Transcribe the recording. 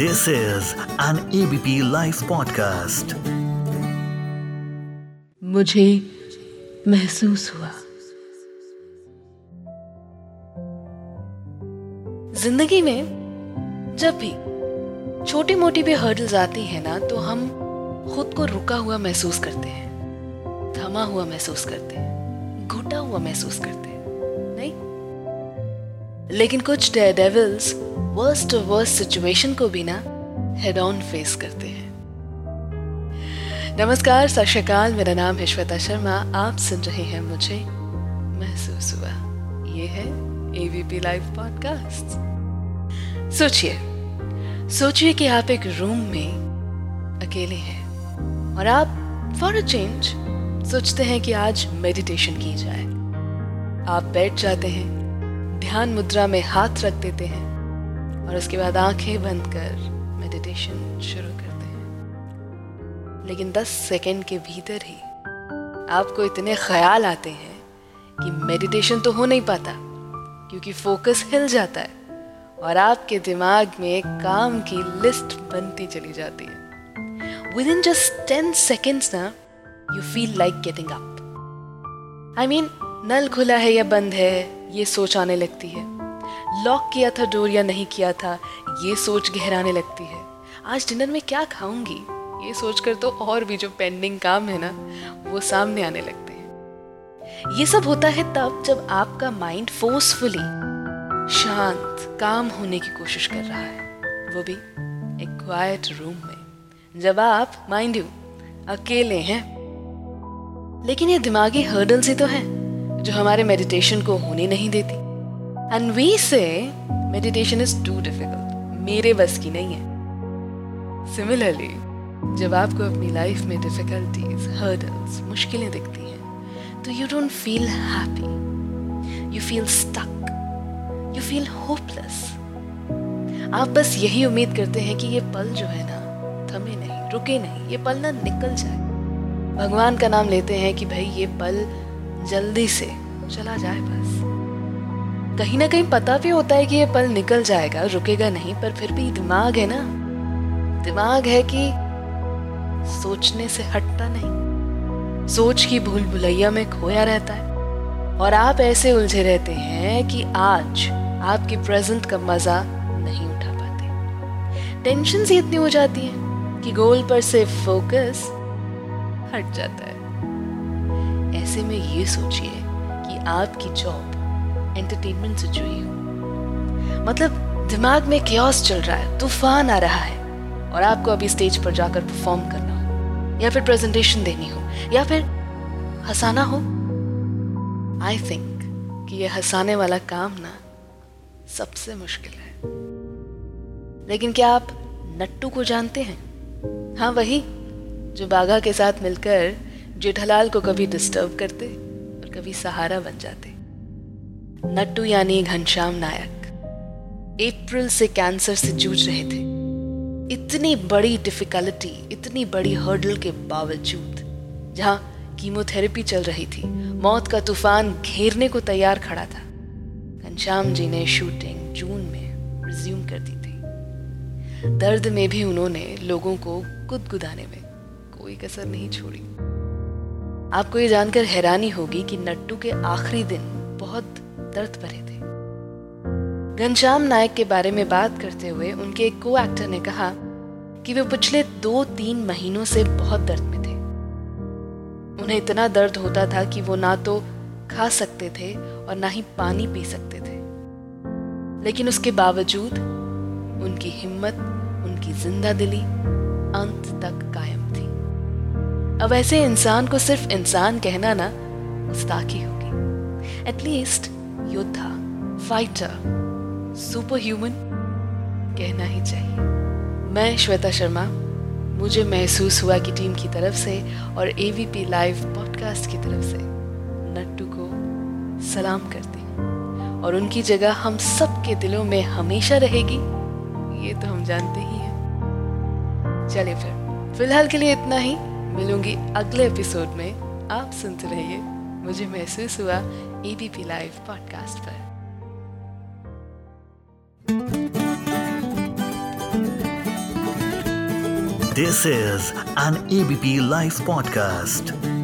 This is an ABP life podcast. मुझे महसूस हुआ जिंदगी में जब भी छोटी मोटी भी हर्डल्स आती है ना, तो हम खुद को रुका हुआ महसूस करते हैं, थमा हुआ महसूस करते हैं, घुटा हुआ महसूस करते हैं, नहीं? लेकिन कुछ डेयरडेविल्स वर्स्ट और वर्स्ट सिचुएशन को भी ना हेड ऑन फेस करते हैं। नमस्कार, सत श्री अकाल, मेरा नाम है श्वेता शर्मा, आप सुन रहे हैं मुझे महसूस हुआ। ये है एबीपी लाइफ पॉडकास्ट। सोचिए कि आप एक रूम में अकेले हैं और आप फॉर अ चेंज सोचते हैं कि आज मेडिटेशन की जाए। आप बैठ जाते हैं, ध्यान मुद्रा में हाथ रख देते हैं और उसके बाद आंखें बंद कर मेडिटेशन शुरू करते हैं। लेकिन 10 सेकंड के भीतर ही आपको इतने ख्याल आते हैं कि मेडिटेशन तो हो नहीं पाता, क्योंकि फोकस हिल जाता है और आपके दिमाग में काम की लिस्ट बनती चली जाती है। विद इन जस्ट 10 सेकेंड्स ना, you feel like getting up. I mean, नल खुला है या बंद है, ये सोच आने लगती है। लॉक किया था डोर या नहीं किया था, ये सोच गहराने लगती है। आज डिनर में क्या खाऊंगी, ये सोचकर तो और भी जो पेंडिंग काम है ना, वो सामने आने लगते हैं। ये सब होता है तब जब आपका माइंड फोर्सफुली शांत काम होने की कोशिश कर रहा है, वो भी एक क्वाइट रूम में, जब आप माइंड यू अकेले हैं। लेकिन ये दिमागी हर्डल्स ही तो है जो हमारे मेडिटेशन को होने नहीं देती। And we say meditation is too difficult, मेरे बस की नहीं है। Similarly, जब आपको अपनी लाइफ में difficulties, hurdles, मुश्किलें दिखती हैं, तो you don't feel happy, you feel stuck, you feel hopeless। आप बस यही उम्मीद करते हैं कि ये पल जो है ना, थमे नहीं, रुके नहीं, ये पल ना निकल जाए। भगवान का नाम लेते हैं कि भाई ये पल जल्दी से चला जाए बस। कहीं ना कहीं पता भी होता है कि ये पल निकल जाएगा, रुकेगा नहीं, पर फिर भी दिमाग है ना, दिमाग है कि सोचने से हटता नहीं, सोच की भूल भुलैया में खोया रहता है और आप ऐसे उलझे रहते हैं कि आज आपके प्रेजेंट का मजा नहीं उठा पाते। टेंशन ही इतनी हो जाती है कि गोल पर से फोकस हट जाता है। ऐसे में ये सोचिए कि आपकी जॉब एंटरटेनमेंट से जुड़ी हो, मतलब दिमाग में क्योस चल रहा है, तूफान आ रहा है और आपको अभी स्टेज पर जाकर परफॉर्म करना हो या फिर प्रेजेंटेशन देनी हो या फिर हंसाना हो। आई थिंक कि ये हंसाने वाला काम ना सबसे मुश्किल है। लेकिन क्या आप नट्टू को जानते हैं? हाँ, वही जो बाघा के साथ मिलकर जेठलाल को कभी डिस्टर्ब करते और कभी सहारा बन जाते। नट्टू यानी घनश्याम नायक अप्रैल से कैंसर से जूझ रहे थे। इतनी बड़ी डिफिकल्टी, इतनी बड़ी हर्डल के बावजूद, जहां कीमोथेरेपी चल रही थी, मौत का तूफान घेरने को तैयार खड़ा था, घनश्याम जी ने शूटिंग जून में रिज्यूम कर दी थी। दर्द में भी उन्होंने लोगों को गुदगुदाने में कोई कसर नहीं छोड़ी। आपको ये जानकर हैरानी होगी कि नट्टू के आखिरी दिन बहुत दर्द भरे थे। घनश्याम नायक के बारे में बात करते हुए उनके एक को एक्टर ने कहा कि वे पिछले 2-3 महीनों से बहुत दर्द में थे। उन्हें इतना दर्द होता था कि वो ना तो खा सकते थे और ना ही पानी पी सकते थे। लेकिन उसके बावजूद उनकी हिम्मत, उनकी जिंदा दिली अंत तक कायम थी। अब ऐसे इंसान को सिर्फ इंसान कहना ना गुस्ताखी होगी। एटलीस्ट योद्धा, फाइटर, सुपर ह्यूमन कहना ही चाहिए। मैं श्वेता शर्मा, मुझे महसूस हुआ कि टीम की तरफ से और एवीपी लाइव पॉडकास्ट की तरफ से नट्टू को सलाम करते हैं और उनकी जगह हम सबके दिलों में हमेशा रहेगी, ये तो हम जानते ही हैं। चलिए फिर फिलहाल के लिए इतना ही। मिलूंगी अगले एपिसोड में। आप सुनते रहिए मुझे महसूस हुआ एबीपी लाइव पॉडकास्ट पर। This is an ABP live podcast.